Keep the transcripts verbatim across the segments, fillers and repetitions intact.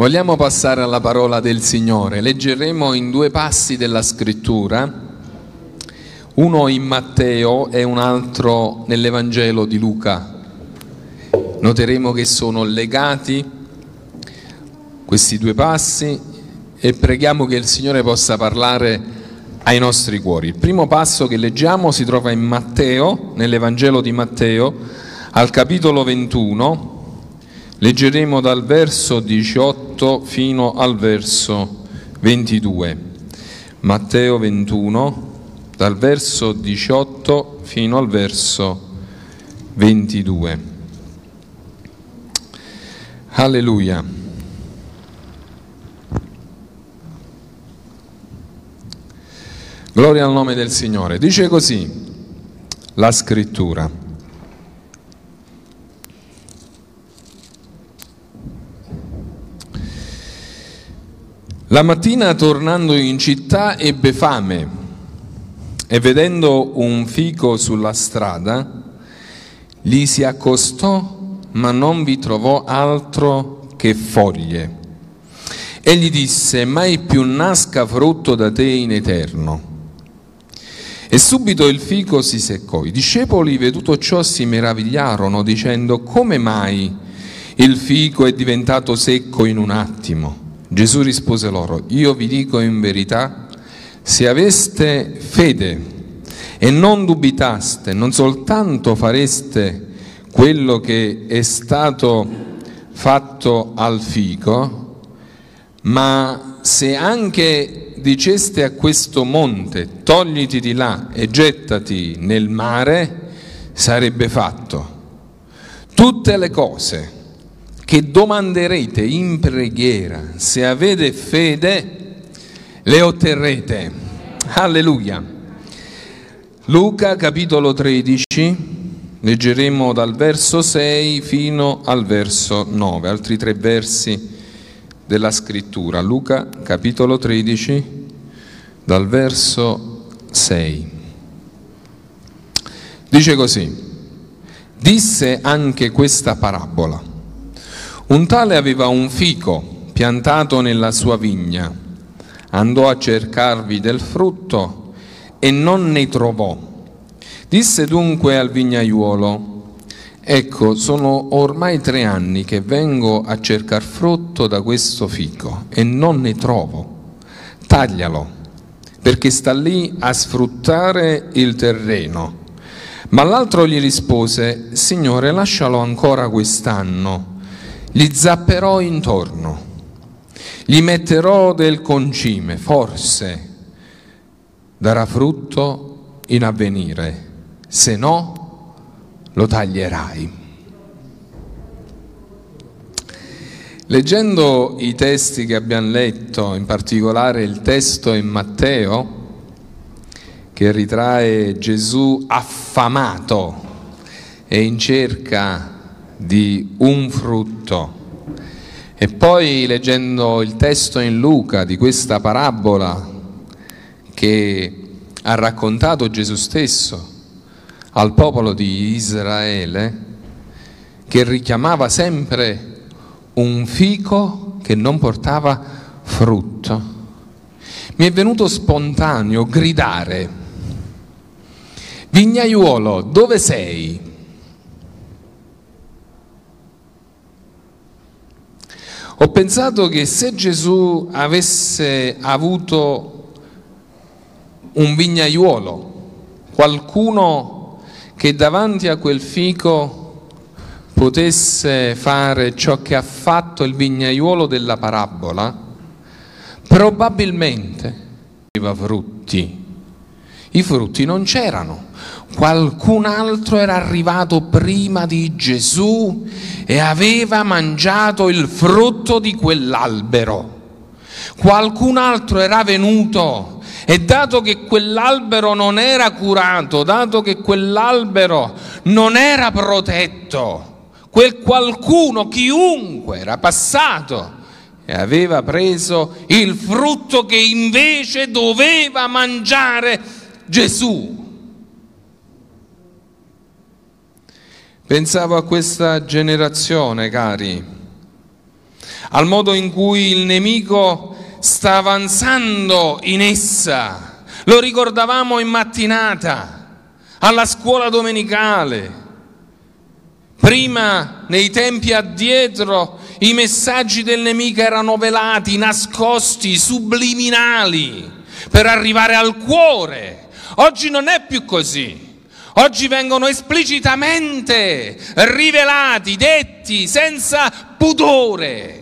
Vogliamo passare alla parola del Signore. Leggeremo in due passi della Scrittura, uno in Matteo e un altro nell'Evangelo di Luca. Noteremo che sono legati questi due passi e preghiamo che il Signore possa parlare ai nostri cuori. Il primo passo che leggiamo si trova in Matteo, nell'Evangelo di Matteo, al capitolo ventuno. Leggeremo dal verso diciotto fino al verso ventidue. Matteo ventuno, dal verso diciotto fino al verso ventidue. Alleluia. Gloria al nome del Signore. Dice così la Scrittura. La mattina, tornando in città, ebbe fame e, vedendo un fico sulla strada, gli si accostò, ma non vi trovò altro che foglie. E gli disse: mai più nasca frutto da te in eterno. E subito il fico si seccò. I discepoli, veduto ciò, si meravigliarono, dicendo: come mai il fico è diventato secco in un attimo? Gesù rispose loro: io vi dico in verità, se aveste fede e non dubitaste, non soltanto fareste quello che è stato fatto al fico, ma se anche diceste a questo monte: togliti di là e gettati nel mare, sarebbe fatto. Tutte le cose che domanderete in preghiera, se avete fede, le otterrete. Alleluia. Luca capitolo tredici, leggeremo dal verso sei fino al verso nove, altri tre versi della Scrittura. Luca capitolo tredici, dal verso sei. Dice così: disse anche questa parabola. Un tale aveva un fico piantato nella sua vigna, andò a cercarvi del frutto e non ne trovò. Disse dunque al vignaiuolo: ecco, sono ormai tre anni che vengo a cercar frutto da questo fico e non ne trovo. Taglialo, perché sta lì a sfruttare il terreno. Ma l'altro gli rispose: Signore, lascialo ancora quest'anno. Gli zapperò intorno, gli metterò del concime, forse darà frutto in avvenire, se no lo taglierai. Leggendo i testi che abbiamo letto, in particolare il testo in Matteo, che ritrae Gesù affamato e in cerca di un frutto, e poi leggendo il testo in Luca di questa parabola che ha raccontato Gesù stesso al popolo di Israele, che richiamava sempre un fico che non portava frutto, mi è venuto spontaneo gridare: vignaiuolo, dove sei? Ho pensato che se Gesù avesse avuto un vignaiuolo, qualcuno che davanti a quel fico potesse fare ciò che ha fatto il vignaiuolo della parabola, probabilmente aveva frutti. I frutti non c'erano. Qualcun altro era arrivato prima di Gesù e aveva mangiato il frutto di quell'albero. Qualcun altro era venuto e, dato che quell'albero non era curato, dato che quell'albero non era protetto, quel qualcuno, chiunque, era passato e aveva preso il frutto che invece doveva mangiare Gesù. Pensavo a questa generazione, cari, al modo in cui il nemico sta avanzando in essa. Lo ricordavamo in mattinata, alla scuola domenicale, prima nei tempi addietro i messaggi del nemico erano velati, nascosti, subliminali, per arrivare al cuore. Oggi non è più così. Oggi vengono esplicitamente rivelati, detti senza pudore,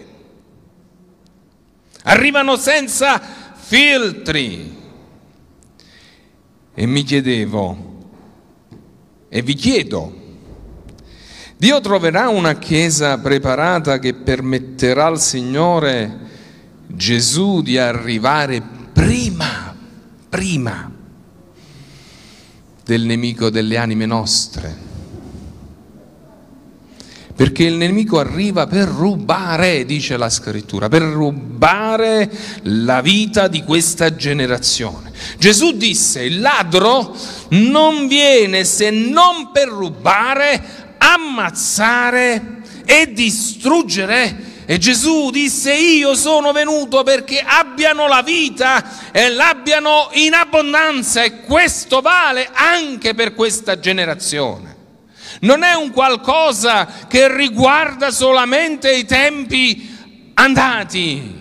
arrivano senza filtri. E mi chiedevo, e vi chiedo, Dio troverà una Chiesa preparata che permetterà al Signore Gesù di arrivare prima, prima del nemico delle anime nostre? Perché il nemico arriva per rubare, dice la scrittura, per rubare la vita di questa generazione. Gesù disse: il ladro non viene se non per rubare, ammazzare e distruggere. E Gesù disse: io sono venuto perché abbiano la vita e l'abbiano in abbondanza, e questo vale anche per questa generazione. Non è un qualcosa che riguarda solamente i tempi andati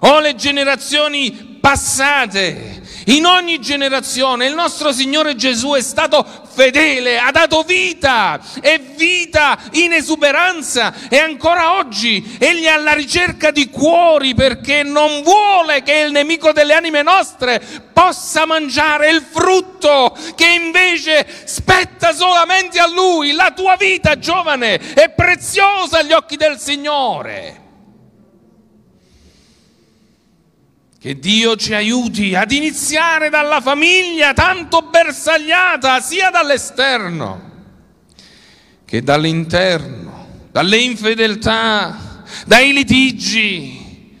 o le generazioni passate. In ogni generazione il nostro Signore Gesù è stato fedele, ha dato vita e vita in esuberanza, e ancora oggi Egli è alla ricerca di cuori, perché non vuole che il nemico delle anime nostre possa mangiare il frutto che invece spetta solamente a Lui. La tua vita, giovane, è preziosa agli occhi del Signore. Che Dio ci aiuti ad iniziare dalla famiglia, tanto bersagliata sia dall'esterno che dall'interno, dalle infedeltà, dai litigi,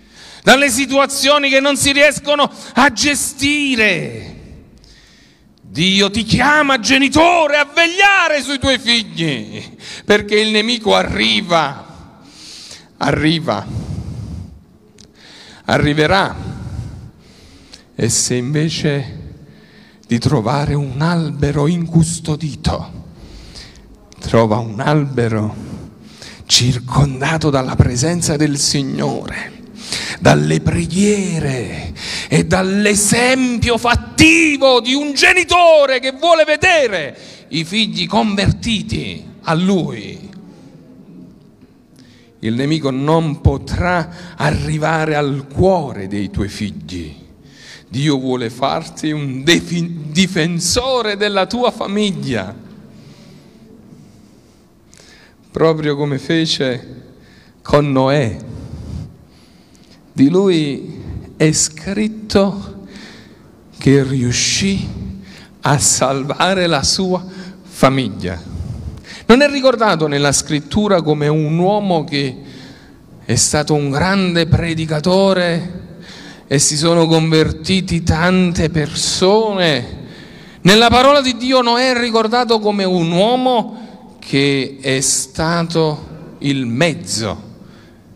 dalle situazioni che non si riescono a gestire. Dio ti chiama, genitore, a vegliare sui tuoi figli, perché il nemico arriva, arriva, arriverà. E se invece di trovare un albero incustodito, trova un albero circondato dalla presenza del Signore, dalle preghiere e dall'esempio fattivo di un genitore che vuole vedere i figli convertiti a Lui, il nemico non potrà arrivare al cuore dei tuoi figli. Dio vuole farti un difensore della tua famiglia, proprio come fece con Noè. Di lui è scritto che riuscì a salvare la sua famiglia. Non è ricordato nella scrittura come un uomo che è stato un grande predicatore e si sono convertiti tante persone. Nella parola di Dio Noè è ricordato come un uomo che è stato il mezzo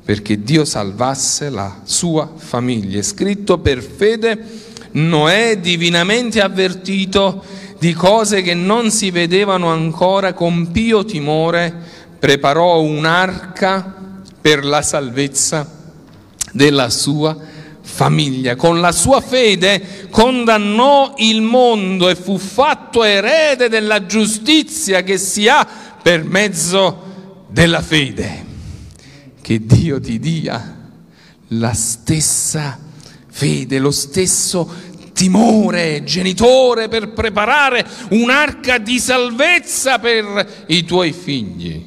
perché Dio salvasse la sua famiglia. È scritto: per fede Noè, divinamente avvertito di cose che non si vedevano ancora, con pio timore preparò un'arca per la salvezza della sua famiglia. Famiglia, con la sua fede condannò il mondo e fu fatto erede della giustizia che si ha per mezzo della fede. Che Dio ti dia la stessa fede, lo stesso timore, genitore, per preparare un'arca di salvezza per i tuoi figli.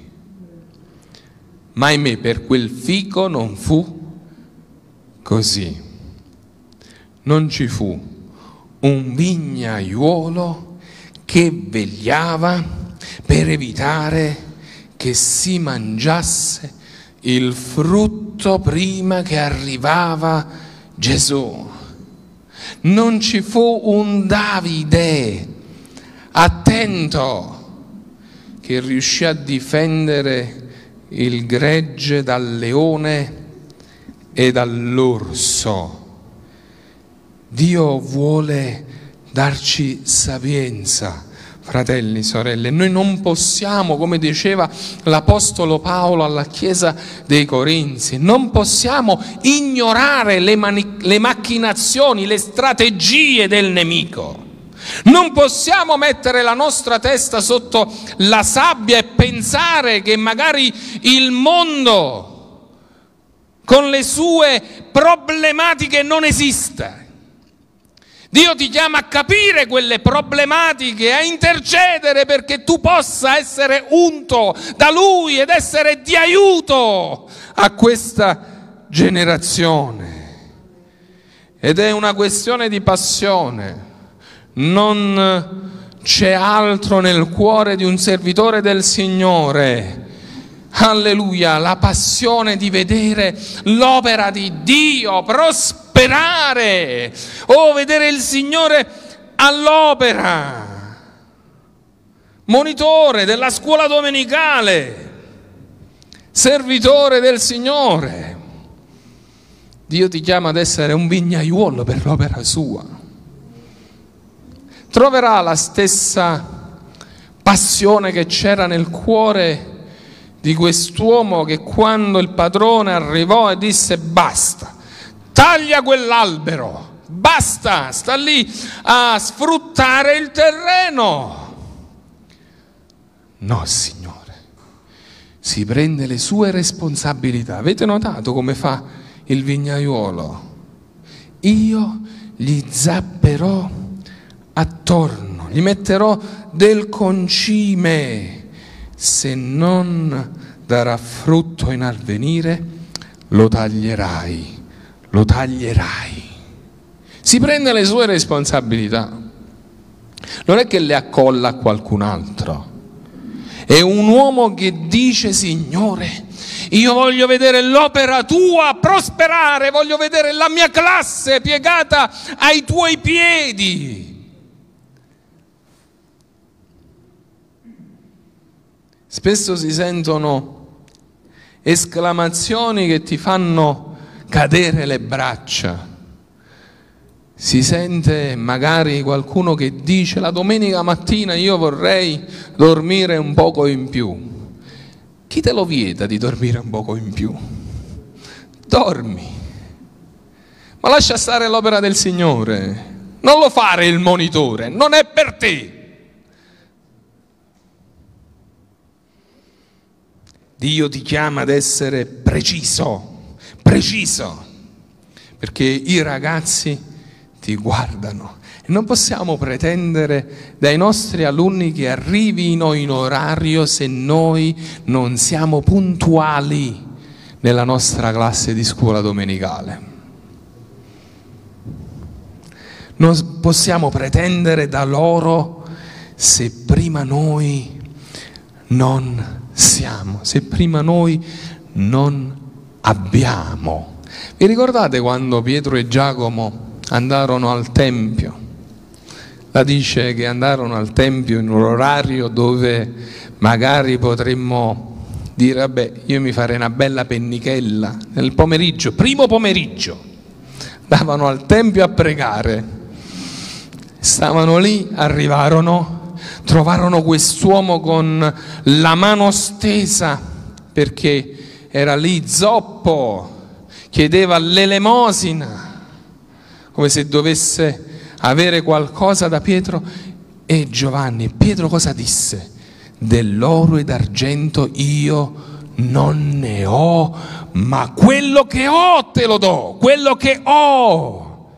Ma ahimè, per quel fico non fu così. Non ci fu un vignaiuolo che vegliava per evitare che si mangiasse il frutto prima che arrivava Gesù. Non ci fu un Davide attento che riuscì a difendere il gregge dal leone e dall'orso. Dio vuole darci sapienza, fratelli, sorelle. Noi non possiamo, come diceva l'Apostolo Paolo alla Chiesa dei Corinzi, non possiamo ignorare le, le macchinazioni, le strategie del nemico. Non possiamo mettere la nostra testa sotto la sabbia e pensare che magari il mondo con le sue problematiche non esista. Dio ti chiama a capire quelle problematiche, a intercedere perché tu possa essere unto da Lui ed essere di aiuto a questa generazione. Ed è una questione di passione. Non c'è altro nel cuore di un servitore del Signore, alleluia, la passione di vedere l'opera di Dio prosperare, o vedere il Signore all'opera. Monitore della scuola domenicale, servitore del Signore, Dio ti chiama ad essere un vignaiuolo per l'opera sua. Troverà la stessa passione che c'era nel cuore di quest'uomo che quando il padrone arrivò e disse: basta, taglia quell'albero, basta, sta lì a sfruttare il terreno. No, Signore, si prende le sue responsabilità. Avete notato come fa il vignaiuolo? Io gli zapperò attorno, gli metterò del concime, se non darà frutto in avvenire lo taglierai, lo taglierai. Si prende le sue responsabilità, non è che le accolla a qualcun altro. È un uomo che dice: Signore, io voglio vedere l'opera tua prosperare, voglio vedere la mia classe piegata ai tuoi piedi. Spesso si sentono esclamazioni che ti fanno cadere le braccia. Si sente magari qualcuno che dice: la domenica mattina io vorrei dormire un poco in più. Chi te lo vieta di dormire un poco in più? Dormi, ma lascia stare l'opera del Signore. Non lo fare il monitore, non è per te. Dio ti chiama ad essere preciso, preciso, perché i ragazzi ti guardano. Non possiamo pretendere dai nostri alunni che arrivino in orario se noi non siamo puntuali nella nostra classe di scuola domenicale. Non possiamo pretendere da loro se prima noi non siamo, se prima noi non abbiamo. Vi ricordate quando Pietro e Giacomo andarono al Tempio? La dice che andarono al Tempio in un orario dove magari potremmo dire: vabbè, io mi farei una bella pennichella nel pomeriggio, primo pomeriggio. Andavano al Tempio a pregare, stavano lì, arrivarono, trovarono quest'uomo con la mano stesa perché era lì zoppo, chiedeva l'elemosina come se dovesse avere qualcosa da Pietro e Giovanni. Pietro cosa disse? Dell'oro e d'argento io non ne ho, ma quello che ho te lo do, quello che ho.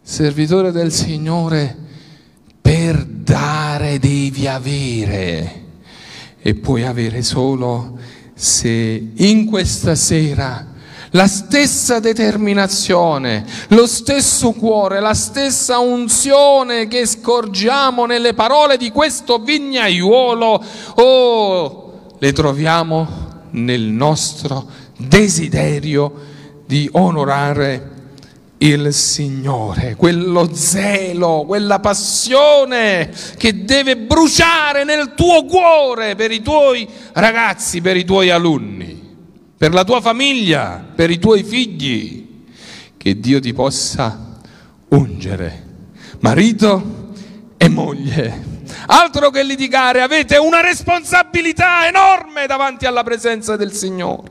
Servitore del Signore, per dare devi avere, e puoi avere solo se in questa sera la stessa determinazione, lo stesso cuore, la stessa unzione che scorgiamo nelle parole di questo vignaiuolo, oh, le troviamo nel nostro desiderio di onorare il Signore, quello zelo, quella passione che deve bruciare nel tuo cuore per i tuoi ragazzi, per i tuoi alunni. per la tua famiglia, per i tuoi figli, che Dio ti possa ungere, marito e moglie. Altro che litigare, avete una responsabilità enorme davanti alla presenza del Signore.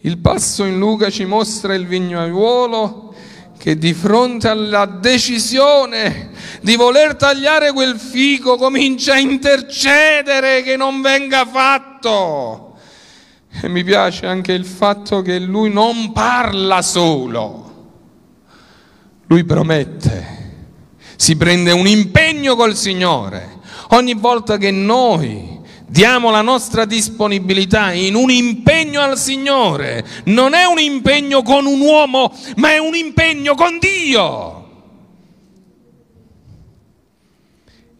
Il passo in Luca ci mostra il vignaiuolo che di fronte alla decisione di voler tagliare quel fico comincia a intercedere che non venga fatto. E mi piace anche il fatto che lui non parla solo. Lui promette, si prende un impegno col Signore. Ogni volta che noi diamo la nostra disponibilità in un impegno al Signore, non è un impegno con un uomo, ma è un impegno con Dio.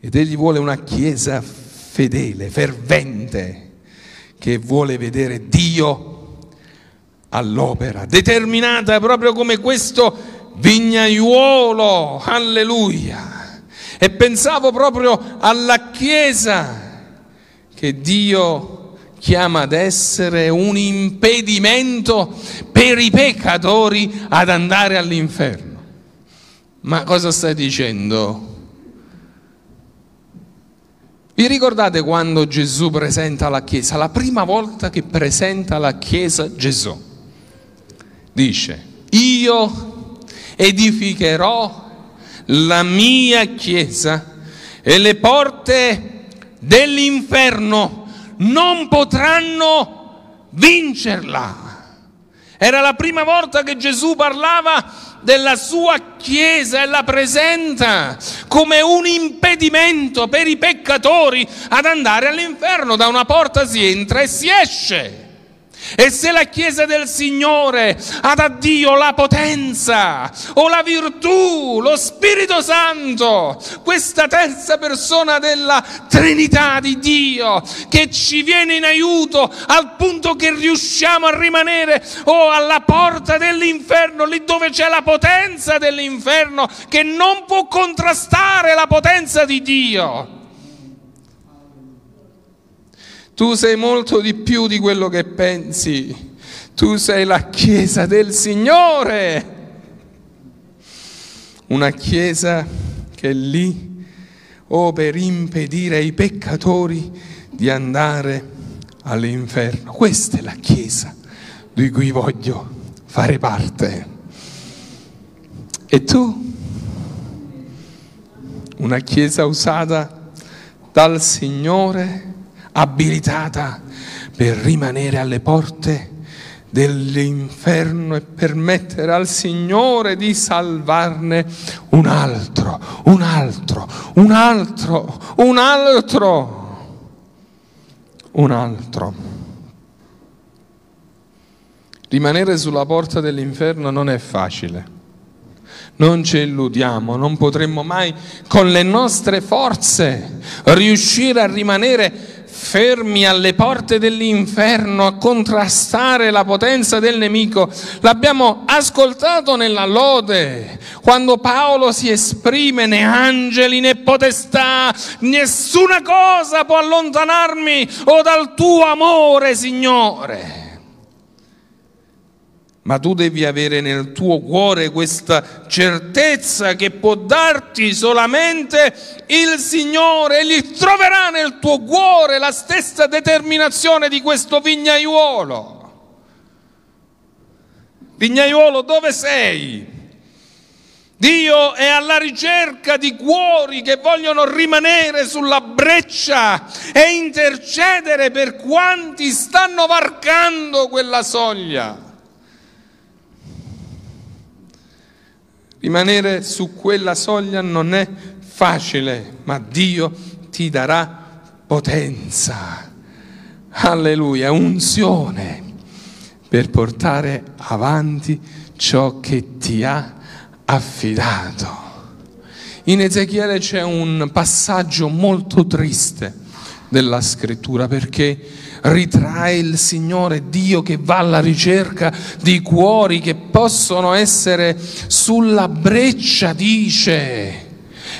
Ed Egli vuole una chiesa fedele, fervente, che vuole vedere Dio all'opera, determinata proprio come questo vignaiuolo, alleluia. E pensavo proprio alla Chiesa che Dio chiama ad essere un impedimento per i peccatori ad andare all'inferno. Ma cosa stai dicendo? Vi ricordate quando Gesù presenta la Chiesa? La prima volta che presenta la Chiesa Gesù dice: io edificherò la mia chiesa e le porte dell'inferno non potranno vincerla. Era la prima volta che Gesù parlava della sua chiesa e la presenta come un impedimento per i peccatori ad andare all'inferno. Da una porta si entra e si esce. E se la Chiesa del Signore ha da Dio la potenza o la virtù, lo Spirito Santo, questa terza persona della Trinità di Dio che ci viene in aiuto al punto che riusciamo a rimanere o alla porta dell'inferno, lì dove c'è la potenza dell'inferno che non può contrastare la potenza di Dio. Tu sei molto di più di quello che pensi. Tu sei la Chiesa del Signore. Una Chiesa che è lì o per impedire ai peccatori di andare all'inferno. Questa è la Chiesa di cui voglio fare parte. E tu? Una Chiesa usata dal Signore, abilitata per rimanere alle porte dell'inferno e permettere al Signore di salvarne un altro, un altro, un altro, un altro, un altro. Rimanere sulla porta dell'inferno non è facile. Non ci illudiamo, non potremmo mai con le nostre forze riuscire a rimanere fermi alle porte dell'inferno, a contrastare la potenza del nemico. L'abbiamo ascoltato nella lode, quando Paolo si esprime: né angeli né potestà, nessuna cosa può allontanarmi o dal tuo amore, Signore. Ma tu devi avere nel tuo cuore questa certezza che può darti solamente il Signore. Egli troverà nel tuo cuore la stessa determinazione di questo vignaiuolo. Vignaiuolo, dove sei? Dio è alla ricerca di cuori che vogliono rimanere sulla breccia e intercedere per quanti stanno varcando quella soglia. Rimanere su quella soglia non è facile, ma Dio ti darà potenza, alleluia, unzione per portare avanti ciò che ti ha affidato. In Ezechiele c'è un passaggio molto triste della scrittura, perché ritrae il Signore Dio che va alla ricerca di cuori che possono essere sulla breccia, dice,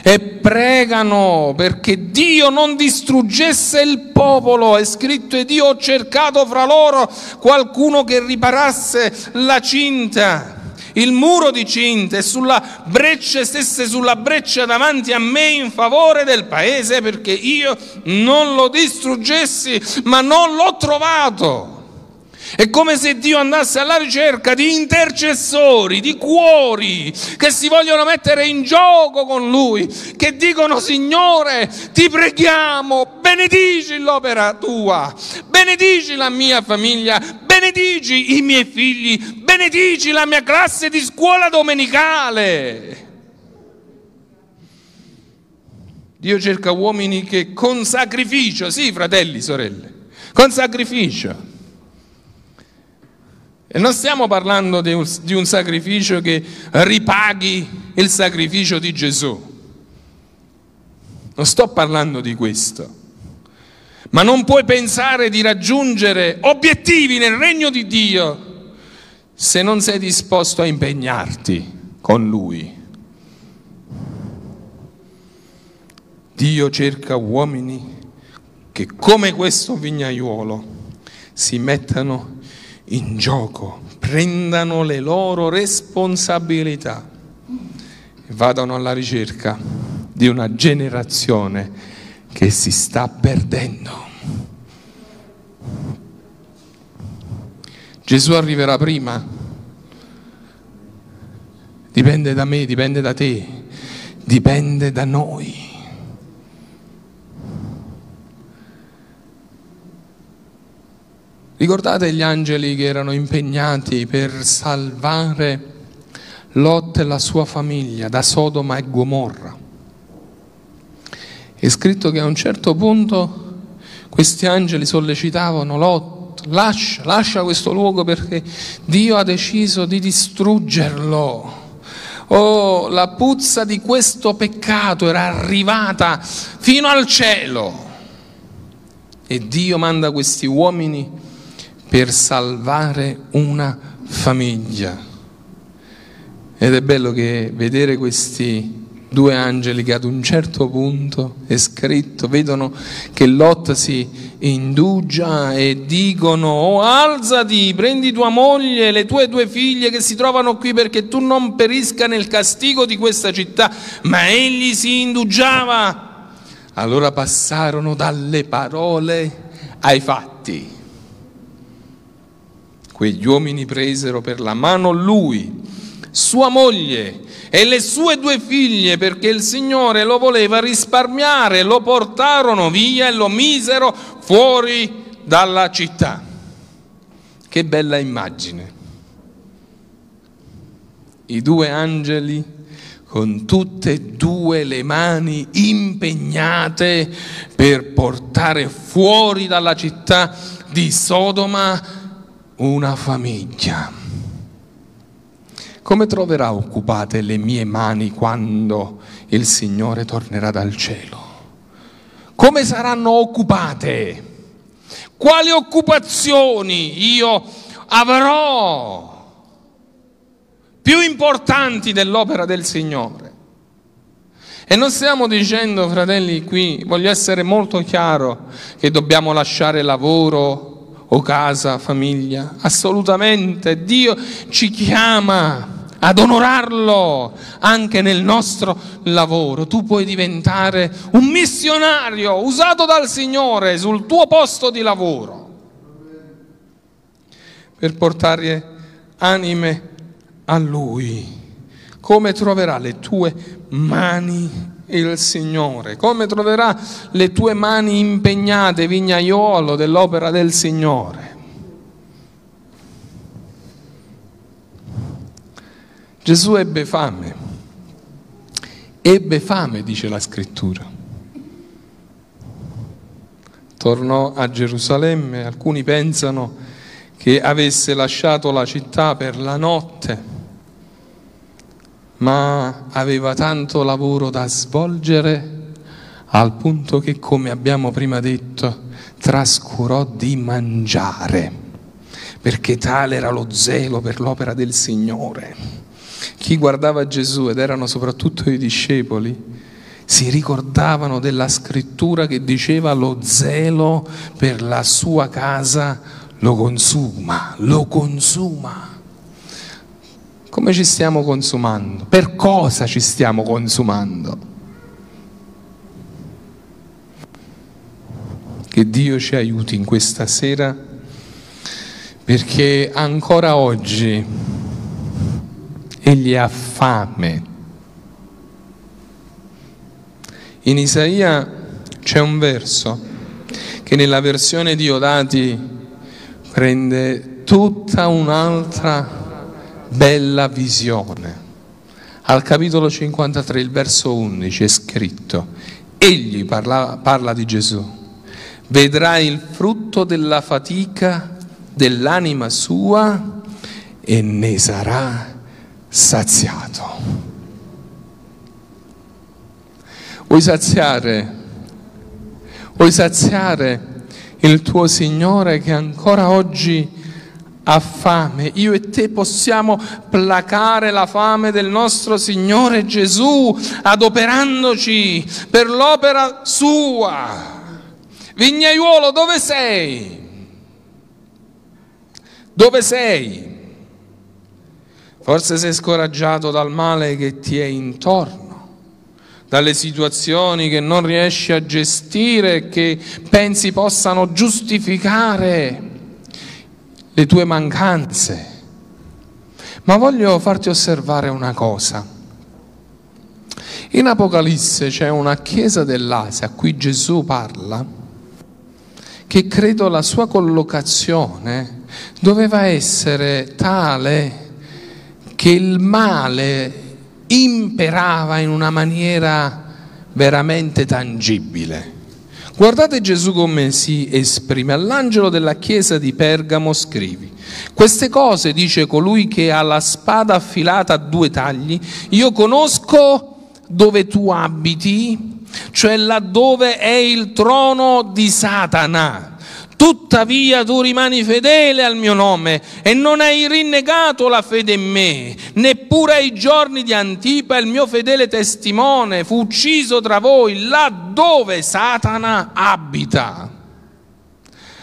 e pregano perché Dio non distruggesse il popolo. È scritto: e Dio ho cercato fra loro qualcuno che riparasse la cinta, il muro di cinta, e sulla breccia stesse sulla breccia davanti a me in favore del paese, perché io non lo distruggessi, ma non l'ho trovato. È come se Dio andasse alla ricerca di intercessori, di cuori che si vogliono mettere in gioco con Lui, che dicono: Signore, ti preghiamo, benedici l'opera Tua, benedici la mia famiglia, benedici i miei figli, benedici la mia classe di scuola domenicale. Dio cerca uomini che con sacrificio, sì fratelli, sorelle, con sacrificio. E non stiamo parlando di un sacrificio che ripaghi il sacrificio di Gesù. Non sto parlando di questo. Ma non puoi pensare di raggiungere obiettivi nel regno di Dio se non sei disposto a impegnarti con Lui. Dio cerca uomini che, come questo vignaiuolo, si mettano in gioco, prendano le loro responsabilità e vadano alla ricerca di una generazione che si sta perdendo. Gesù arriverà prima? Dipende da me, dipende da te, dipende da noi. Ricordate gli angeli che erano impegnati per salvare Lot e la sua famiglia da Sodoma e Gomorra. È scritto che a un certo punto questi angeli sollecitavano Lot: lascia, lascia questo luogo perché Dio ha deciso di distruggerlo. Oh, la puzza di questo peccato era arrivata fino al cielo e Dio manda questi uomini per salvare una famiglia. Ed è bello che vedere questi due angeli che ad un certo punto, è scritto, vedono che Lot si indugia e dicono: oh, alzati, prendi tua moglie e le tue due figlie che si trovano qui, perché tu non perisca nel castigo di questa città. Ma egli si indugiava. Allora passarono dalle parole ai fatti. Quegli uomini presero per la mano lui, sua moglie e le sue due figlie, perché il Signore lo voleva risparmiare. Lo portarono via e lo misero fuori dalla città. Che bella immagine! I due angeli con tutte e due le mani impegnate per portare fuori dalla città di Sodoma una famiglia. Come troverà occupate le mie mani quando il Signore tornerà dal cielo? Come saranno occupate? Quali occupazioni io avrò più importanti dell'opera del Signore? E non stiamo dicendo, fratelli, qui voglio essere molto chiaro, che dobbiamo lasciare lavoro o casa, famiglia. Assolutamente, Dio ci chiama ad onorarlo anche nel nostro lavoro. Tu puoi diventare un missionario usato dal Signore sul tuo posto di lavoro per portare anime a Lui. Come troverà le tue mani il Signore? Come troverà le tue mani impegnate, vignaiolo dell'opera del Signore? Gesù ebbe fame, ebbe fame, dice la Scrittura. Tornò a Gerusalemme. Alcuni pensano che avesse lasciato la città per la notte, ma aveva tanto lavoro da svolgere, al punto che, come abbiamo prima detto, trascurò di mangiare, perché tale era lo zelo per l'opera del Signore. Chi guardava Gesù, ed erano soprattutto i discepoli, si ricordavano della scrittura che diceva: lo zelo per la sua casa lo consuma, lo consuma. Come ci stiamo consumando? Per cosa ci stiamo consumando? Che Dio ci aiuti in questa sera, perché ancora oggi Egli ha fame. In Isaia c'è un verso che nella versione Diodati prende tutta un'altra bella visione. Al capitolo cinquantatré, il verso undici, è scritto, egli parla, parla di Gesù, vedrà il frutto della fatica dell'anima sua e ne sarà saziato. Vuoi saziare, vuoi saziare il tuo Signore che ancora oggi ha fame? Io e te possiamo placare la fame del nostro Signore Gesù adoperandoci per l'opera sua. Vignaiuolo, dove sei? Dove sei? Forse sei scoraggiato dal male che ti è intorno, dalle situazioni che non riesci a gestire, che pensi possano giustificare le tue mancanze. Ma voglio farti osservare una cosa. In Apocalisse c'è una chiesa dell'Asia a cui Gesù parla, che credo la sua collocazione doveva essere tale che il male imperava in una maniera veramente tangibile. Guardate Gesù come si esprime. All'angelo della chiesa di Pergamo scrivi: queste cose dice colui che ha la spada affilata a due tagli. Io conosco dove tu abiti, cioè laddove è il trono di Satana. Tuttavia tu rimani fedele al mio nome e non hai rinnegato la fede in me, neppure ai giorni di Antipa, il mio fedele testimone, fu ucciso tra voi, laddove Satana abita.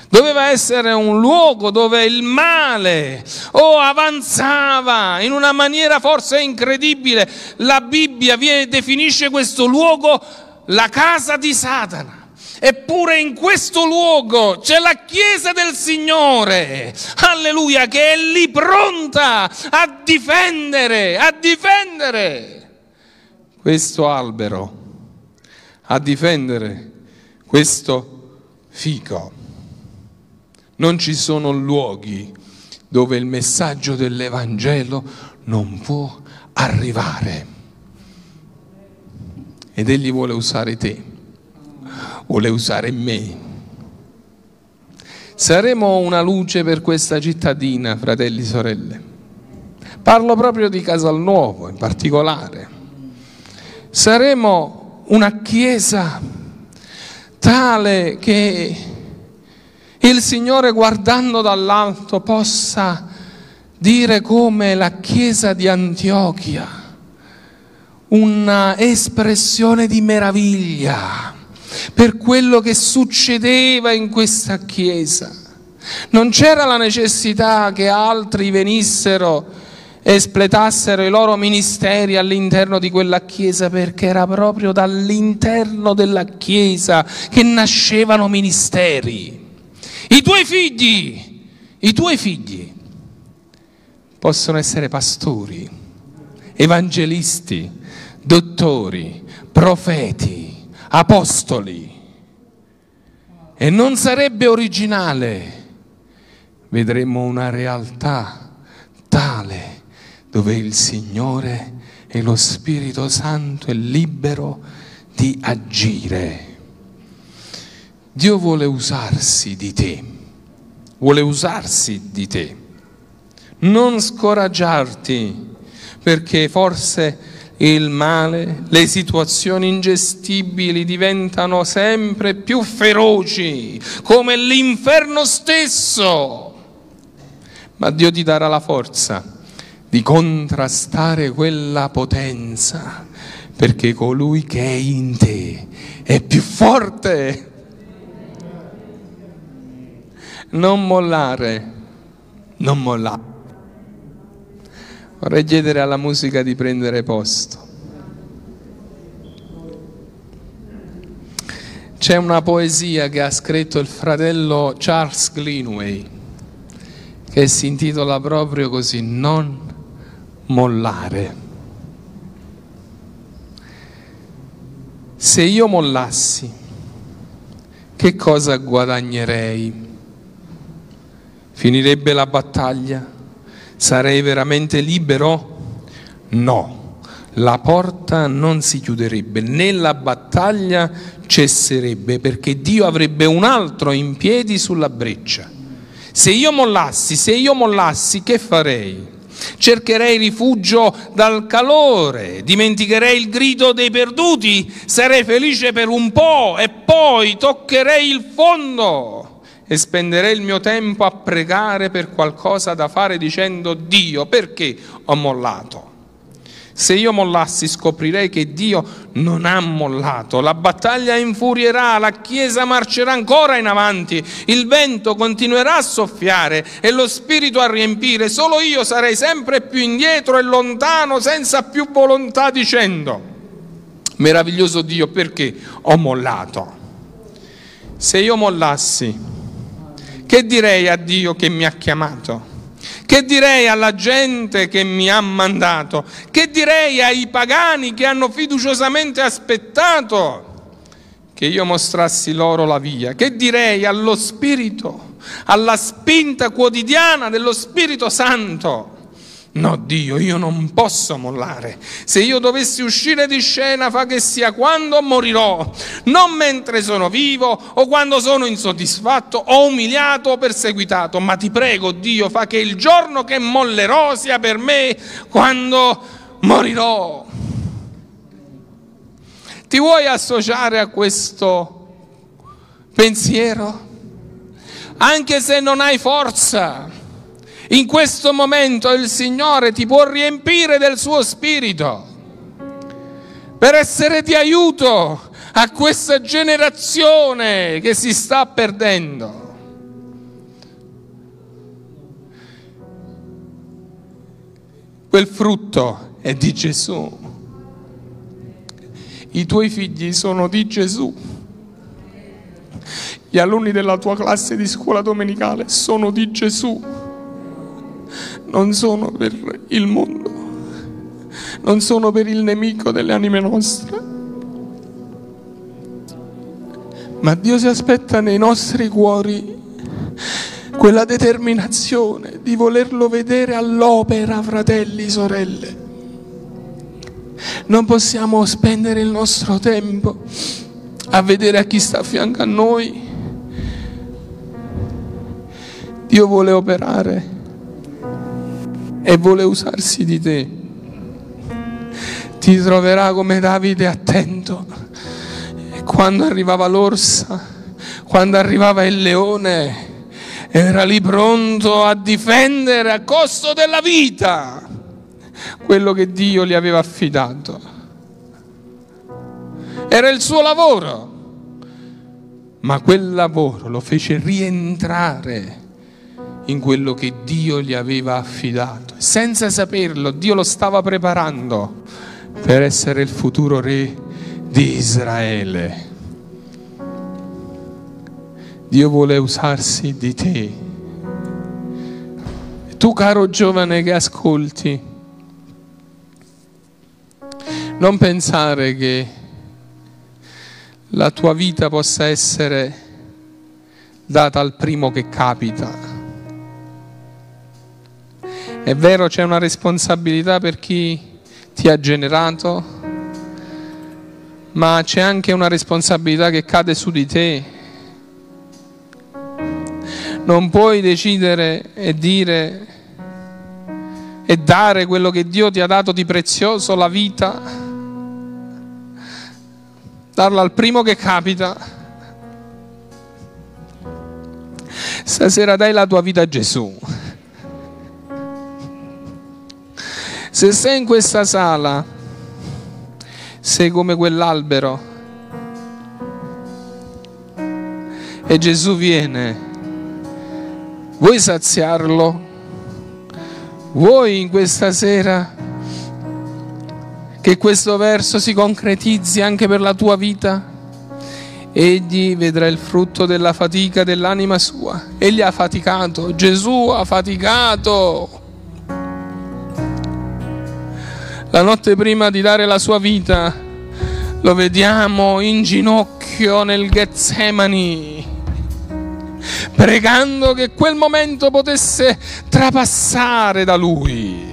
Doveva essere un luogo dove il male oh, avanzava in una maniera forse incredibile. La Bibbia definisce questo luogo la casa di Satana. Eppure in questo luogo c'è la Chiesa del Signore, alleluia, che è lì pronta a difendere, a difendere questo albero, a difendere questo fico. Non ci sono luoghi dove il messaggio dell'Evangelo non può arrivare. Ed Egli vuole usare te. Vuole usare me. Saremo una luce per questa cittadina, fratelli e sorelle. Parlo proprio di Casalnuovo in particolare. Saremo una chiesa tale che il Signore, guardando dall'alto, possa dire come la chiesa di Antiochia, una espressione di meraviglia per quello che succedeva in questa chiesa. Non c'era la necessità che altri venissero e espletassero i loro ministeri all'interno di quella chiesa, perché era proprio dall'interno della chiesa che nascevano ministeri. I tuoi figli, i tuoi figli possono essere pastori, evangelisti, dottori, profeti, apostoli. E non sarebbe originale. Vedremo una realtà tale dove il Signore e lo Spirito Santo è libero di agire. Dio vuole usarsi di te, vuole usarsi di te. Non scoraggiarti, perché forse il male, le situazioni ingestibili diventano sempre più feroci, come l'inferno stesso. Ma Dio ti darà la forza di contrastare quella potenza perché colui che è in te è più forte. Non mollare, non mollare. Vorrei chiedere alla musica di prendere posto. C'è una poesia che ha scritto il fratello Charles Greenway che si intitola proprio così, Non mollare. Se io mollassi, che cosa guadagnerei? Finirebbe la battaglia? Sarei veramente libero? No, la porta non si chiuderebbe, né la battaglia cesserebbe, perché Dio avrebbe un altro in piedi sulla breccia. Se io mollassi, se io mollassi, che farei? Cercherei rifugio dal calore, dimenticherei il grido dei perduti, sarei felice per un po' e poi toccherei il fondo. E spenderei il mio tempo a pregare per qualcosa da fare dicendo: Dio, perché ho mollato? Se io mollassi scoprirei che Dio non ha mollato, la battaglia infurierà, la Chiesa marcerà ancora in avanti, il vento continuerà a soffiare e lo spirito a riempire, solo io sarei sempre più indietro e lontano senza più volontà dicendo: meraviglioso Dio, perché ho mollato? Se io mollassi, che direi a Dio che mi ha chiamato? Che direi alla gente che mi ha mandato? Che direi ai pagani che hanno fiduciosamente aspettato che io mostrassi loro la via? Che direi allo Spirito, alla spinta quotidiana dello Spirito Santo? No, Dio, io non posso mollare. Se io dovessi uscire di scena, fa che sia quando morirò, non mentre sono vivo o quando sono insoddisfatto o umiliato o perseguitato, ma ti prego Dio, fa che il giorno che mollerò sia per me quando morirò. Ti vuoi associare a questo pensiero? Anche se non hai forza, in questo momento il Signore ti può riempire del suo spirito per essere di aiuto a questa generazione che si sta perdendo. Quel frutto è di Gesù. I tuoi figli sono di Gesù. Gli alunni della tua classe di scuola domenicale sono di Gesù. Non sono per il mondo, non sono per il nemico delle anime nostre, ma Dio si aspetta nei nostri cuori quella determinazione di volerlo vedere all'opera, fratelli, sorelle. Non possiamo spendere il nostro tempo a vedere a chi sta a fianco a noi. Dio vuole operare e vuole usarsi di te. Ti troverà come Davide attento, e quando arrivava l'orsa, quando arrivava il leone, era lì pronto a difendere a costo della vita quello che Dio gli aveva affidato. Era il suo lavoro, ma quel lavoro lo fece rientrare in quello che Dio gli aveva affidato. Senza saperlo, Dio lo stava preparando per essere il futuro re di Israele. Dio vuole usarsi di te. Tu, caro giovane che ascolti, non pensare che la tua vita possa essere data al primo che capita. È vero, c'è una responsabilità per chi ti ha generato, ma c'è anche una responsabilità che cade su di te. Non puoi decidere e dire e dare quello che Dio ti ha dato di prezioso, la vita, darla al primo che capita. Stasera dai la tua vita a Gesù. Se sei in questa sala, sei come quell'albero. E Gesù viene. Vuoi saziarlo? Vuoi in questa sera che questo verso si concretizzi anche per la tua vita? Egli vedrà il frutto della fatica dell'anima sua. Egli ha faticato, Gesù ha faticato. La notte prima di dare la sua vita lo vediamo in ginocchio nel Getsemani, pregando che quel momento potesse trapassare da lui.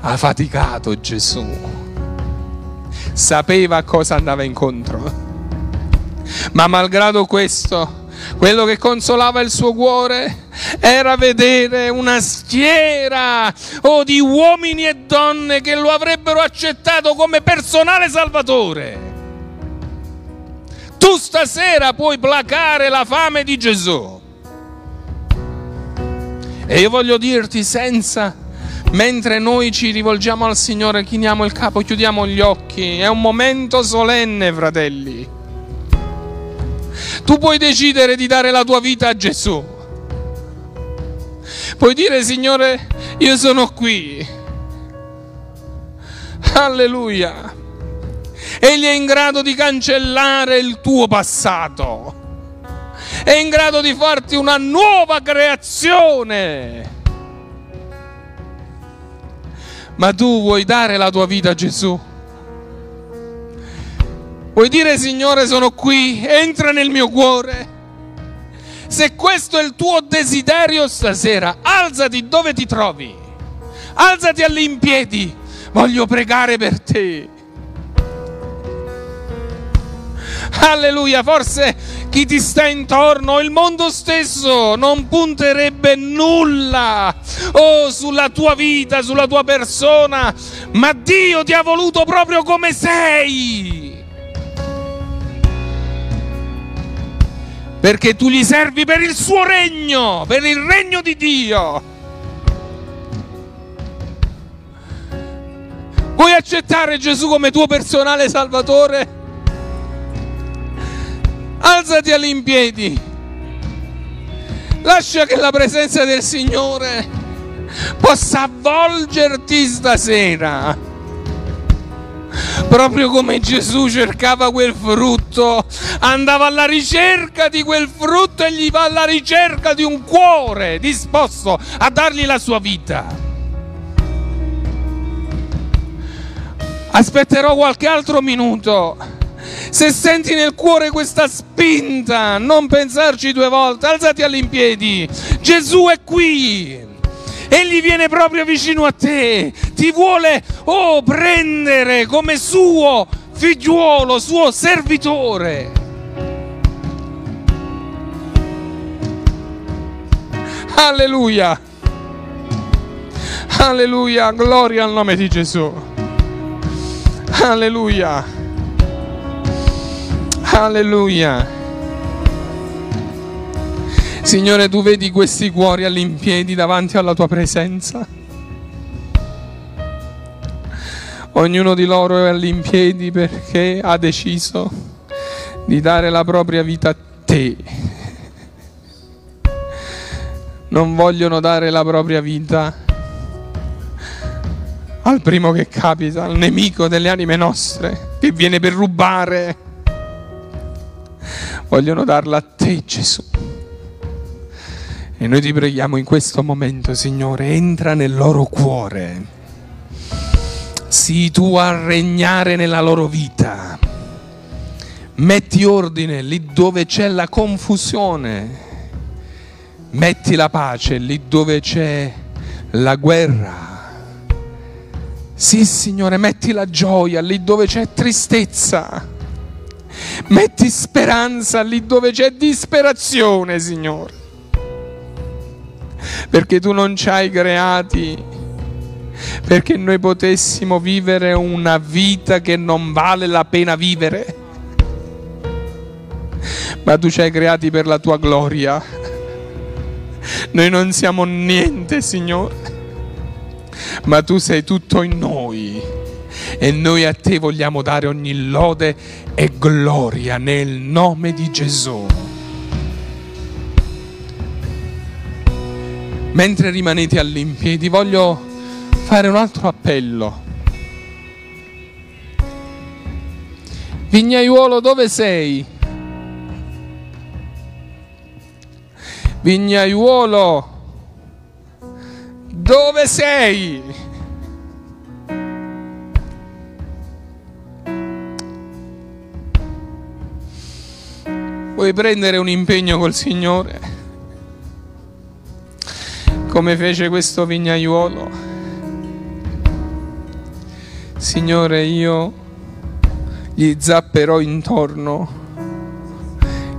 Ha faticato Gesù. Sapeva a cosa andava incontro, ma malgrado questo, quello che consolava il suo cuore era vedere una schiera o di uomini e donne che lo avrebbero accettato come personale salvatore. Tu stasera puoi placare la fame di Gesù. E io voglio dirti, senza, mentre noi ci rivolgiamo al Signore, chiniamo il capo, chiudiamo gli occhi, è un momento solenne, fratelli. Tu puoi decidere di dare la tua vita a Gesù. Puoi dire: Signore, io sono qui. Alleluia. Egli è in grado di cancellare il tuo passato, è in grado di farti una nuova creazione. Ma tu vuoi dare la tua vita a Gesù? Vuoi dire: Signore, sono qui, entra nel mio cuore. Se questo è il tuo desiderio stasera, alzati dove ti trovi, alzati all'impiedi, voglio pregare per te. Alleluia, forse chi ti sta intorno, il mondo stesso, non punterebbe nulla oh, sulla tua vita, sulla tua persona, ma Dio ti ha voluto proprio come sei, perché tu gli servi per il suo regno, per il regno di Dio. Vuoi accettare Gesù come tuo personale salvatore? Alzati all'impiedi, lascia che la presenza del Signore possa avvolgerti stasera, proprio come Gesù cercava quel frutto, andava alla ricerca di quel frutto e gli va alla ricerca di un cuore disposto a dargli la sua vita. Aspetterò qualche altro minuto. Se senti nel cuore questa spinta, non pensarci due volte, alzati all'impiedi. Gesù è qui, egli viene proprio vicino a te, ti vuole oh, prendere come suo figliuolo, suo servitore. Alleluia, alleluia, gloria al nome di Gesù. Alleluia. Alleluia. Signore, tu vedi questi cuori all'impiedi davanti alla tua presenza. Ognuno di loro è all'impiedi perché ha deciso di dare la propria vita a te. Non vogliono dare la propria vita al primo che capita, al nemico delle anime nostre che viene per rubare. Vogliono darla a te, Gesù. E noi ti preghiamo in questo momento, Signore, entra nel loro cuore. Sii tu a regnare nella loro vita. Metti ordine lì dove c'è la confusione. Metti la pace lì dove c'è la guerra. Sì, Signore, metti la gioia lì dove c'è tristezza. Metti speranza lì dove c'è disperazione, Signore, perché tu non ci hai creati perché noi potessimo vivere una vita che non vale la pena vivere, ma tu ci hai creati per la tua gloria. Noi non siamo niente, Signore, ma tu sei tutto in noi. e noi a te vogliamo dare ogni lode e gloria nel nome di Gesù. Mentre rimanete all'impiedi, voglio fare un altro appello. Vignaiuolo, dove sei? Vignaiuolo, dove sei? Vuoi prendere un impegno col Signore, come fece questo vignaiuolo? Signore, io gli zapperò intorno,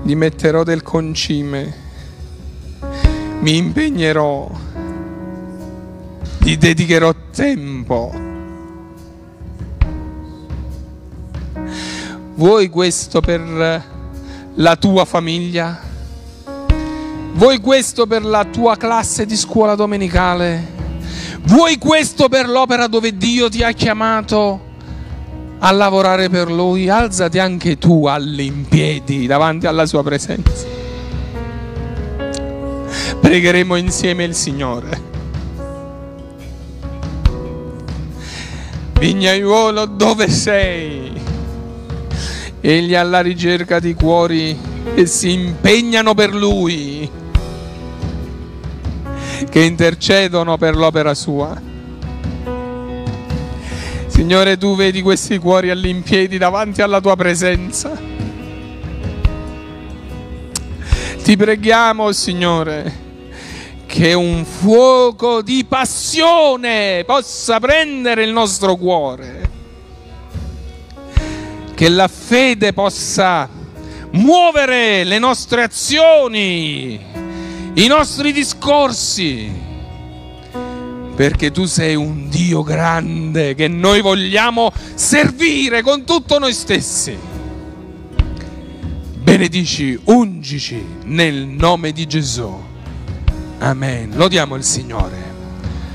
gli metterò del concime, mi impegnerò, gli dedicherò tempo. Vuoi questo per la tua famiglia? Vuoi questo per la tua classe di scuola domenicale? Vuoi questo per l'opera dove Dio ti ha chiamato a lavorare per Lui? Alzati anche tu all'impiedi davanti alla sua presenza. Pregheremo insieme il Signore. Vignaiuolo, dove sei? Egli è alla ricerca di cuori che si impegnano per Lui, che intercedono per l'opera Sua. Signore, tu vedi questi cuori all'impiedi davanti alla tua presenza. Ti preghiamo, Signore, che un fuoco di passione possa prendere il nostro cuore, che la fede possa muovere le nostre azioni, i nostri discorsi, perché tu sei un Dio grande che noi vogliamo servire con tutto noi stessi. Benedici, ungici nel nome di Gesù. Amen. Lodiamo il Signore.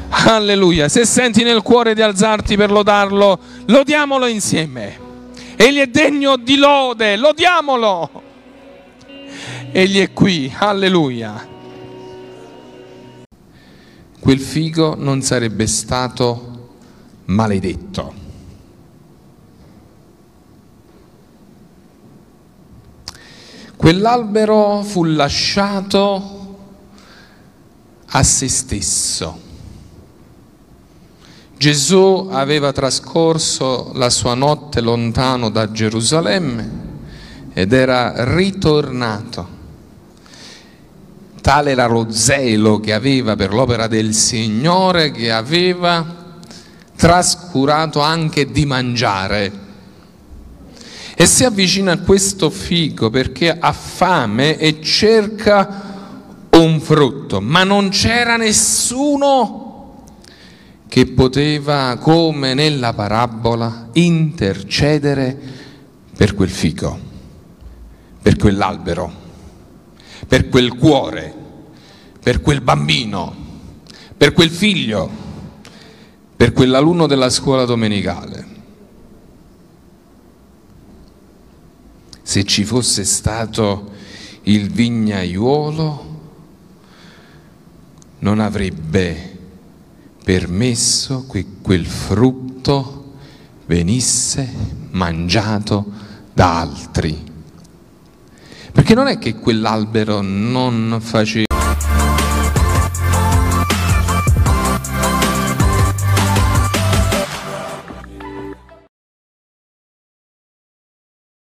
Alleluia. Se senti nel cuore di alzarti per lodarlo, lodiamolo insieme. Egli è degno di lode, lodiamolo. Egli è qui. Alleluia. Quel figo non sarebbe stato maledetto. Quell'albero fu lasciato a se stesso. Gesù aveva trascorso la sua notte lontano da Gerusalemme ed era ritornato. Tale era lo zelo che aveva per l'opera del Signore che aveva trascurato anche di mangiare. E si avvicina a questo fico perché ha fame e cerca un frutto, ma non c'era nessuno che poteva, come nella parabola, intercedere per quel fico, per quell'albero, per quel cuore, per quel bambino, per quel figlio, per quell'alunno della scuola domenicale. Se ci fosse stato il vignaiuolo, non avrebbe permesso che quel frutto venisse mangiato da altri. Perché non è che quell'albero non faceva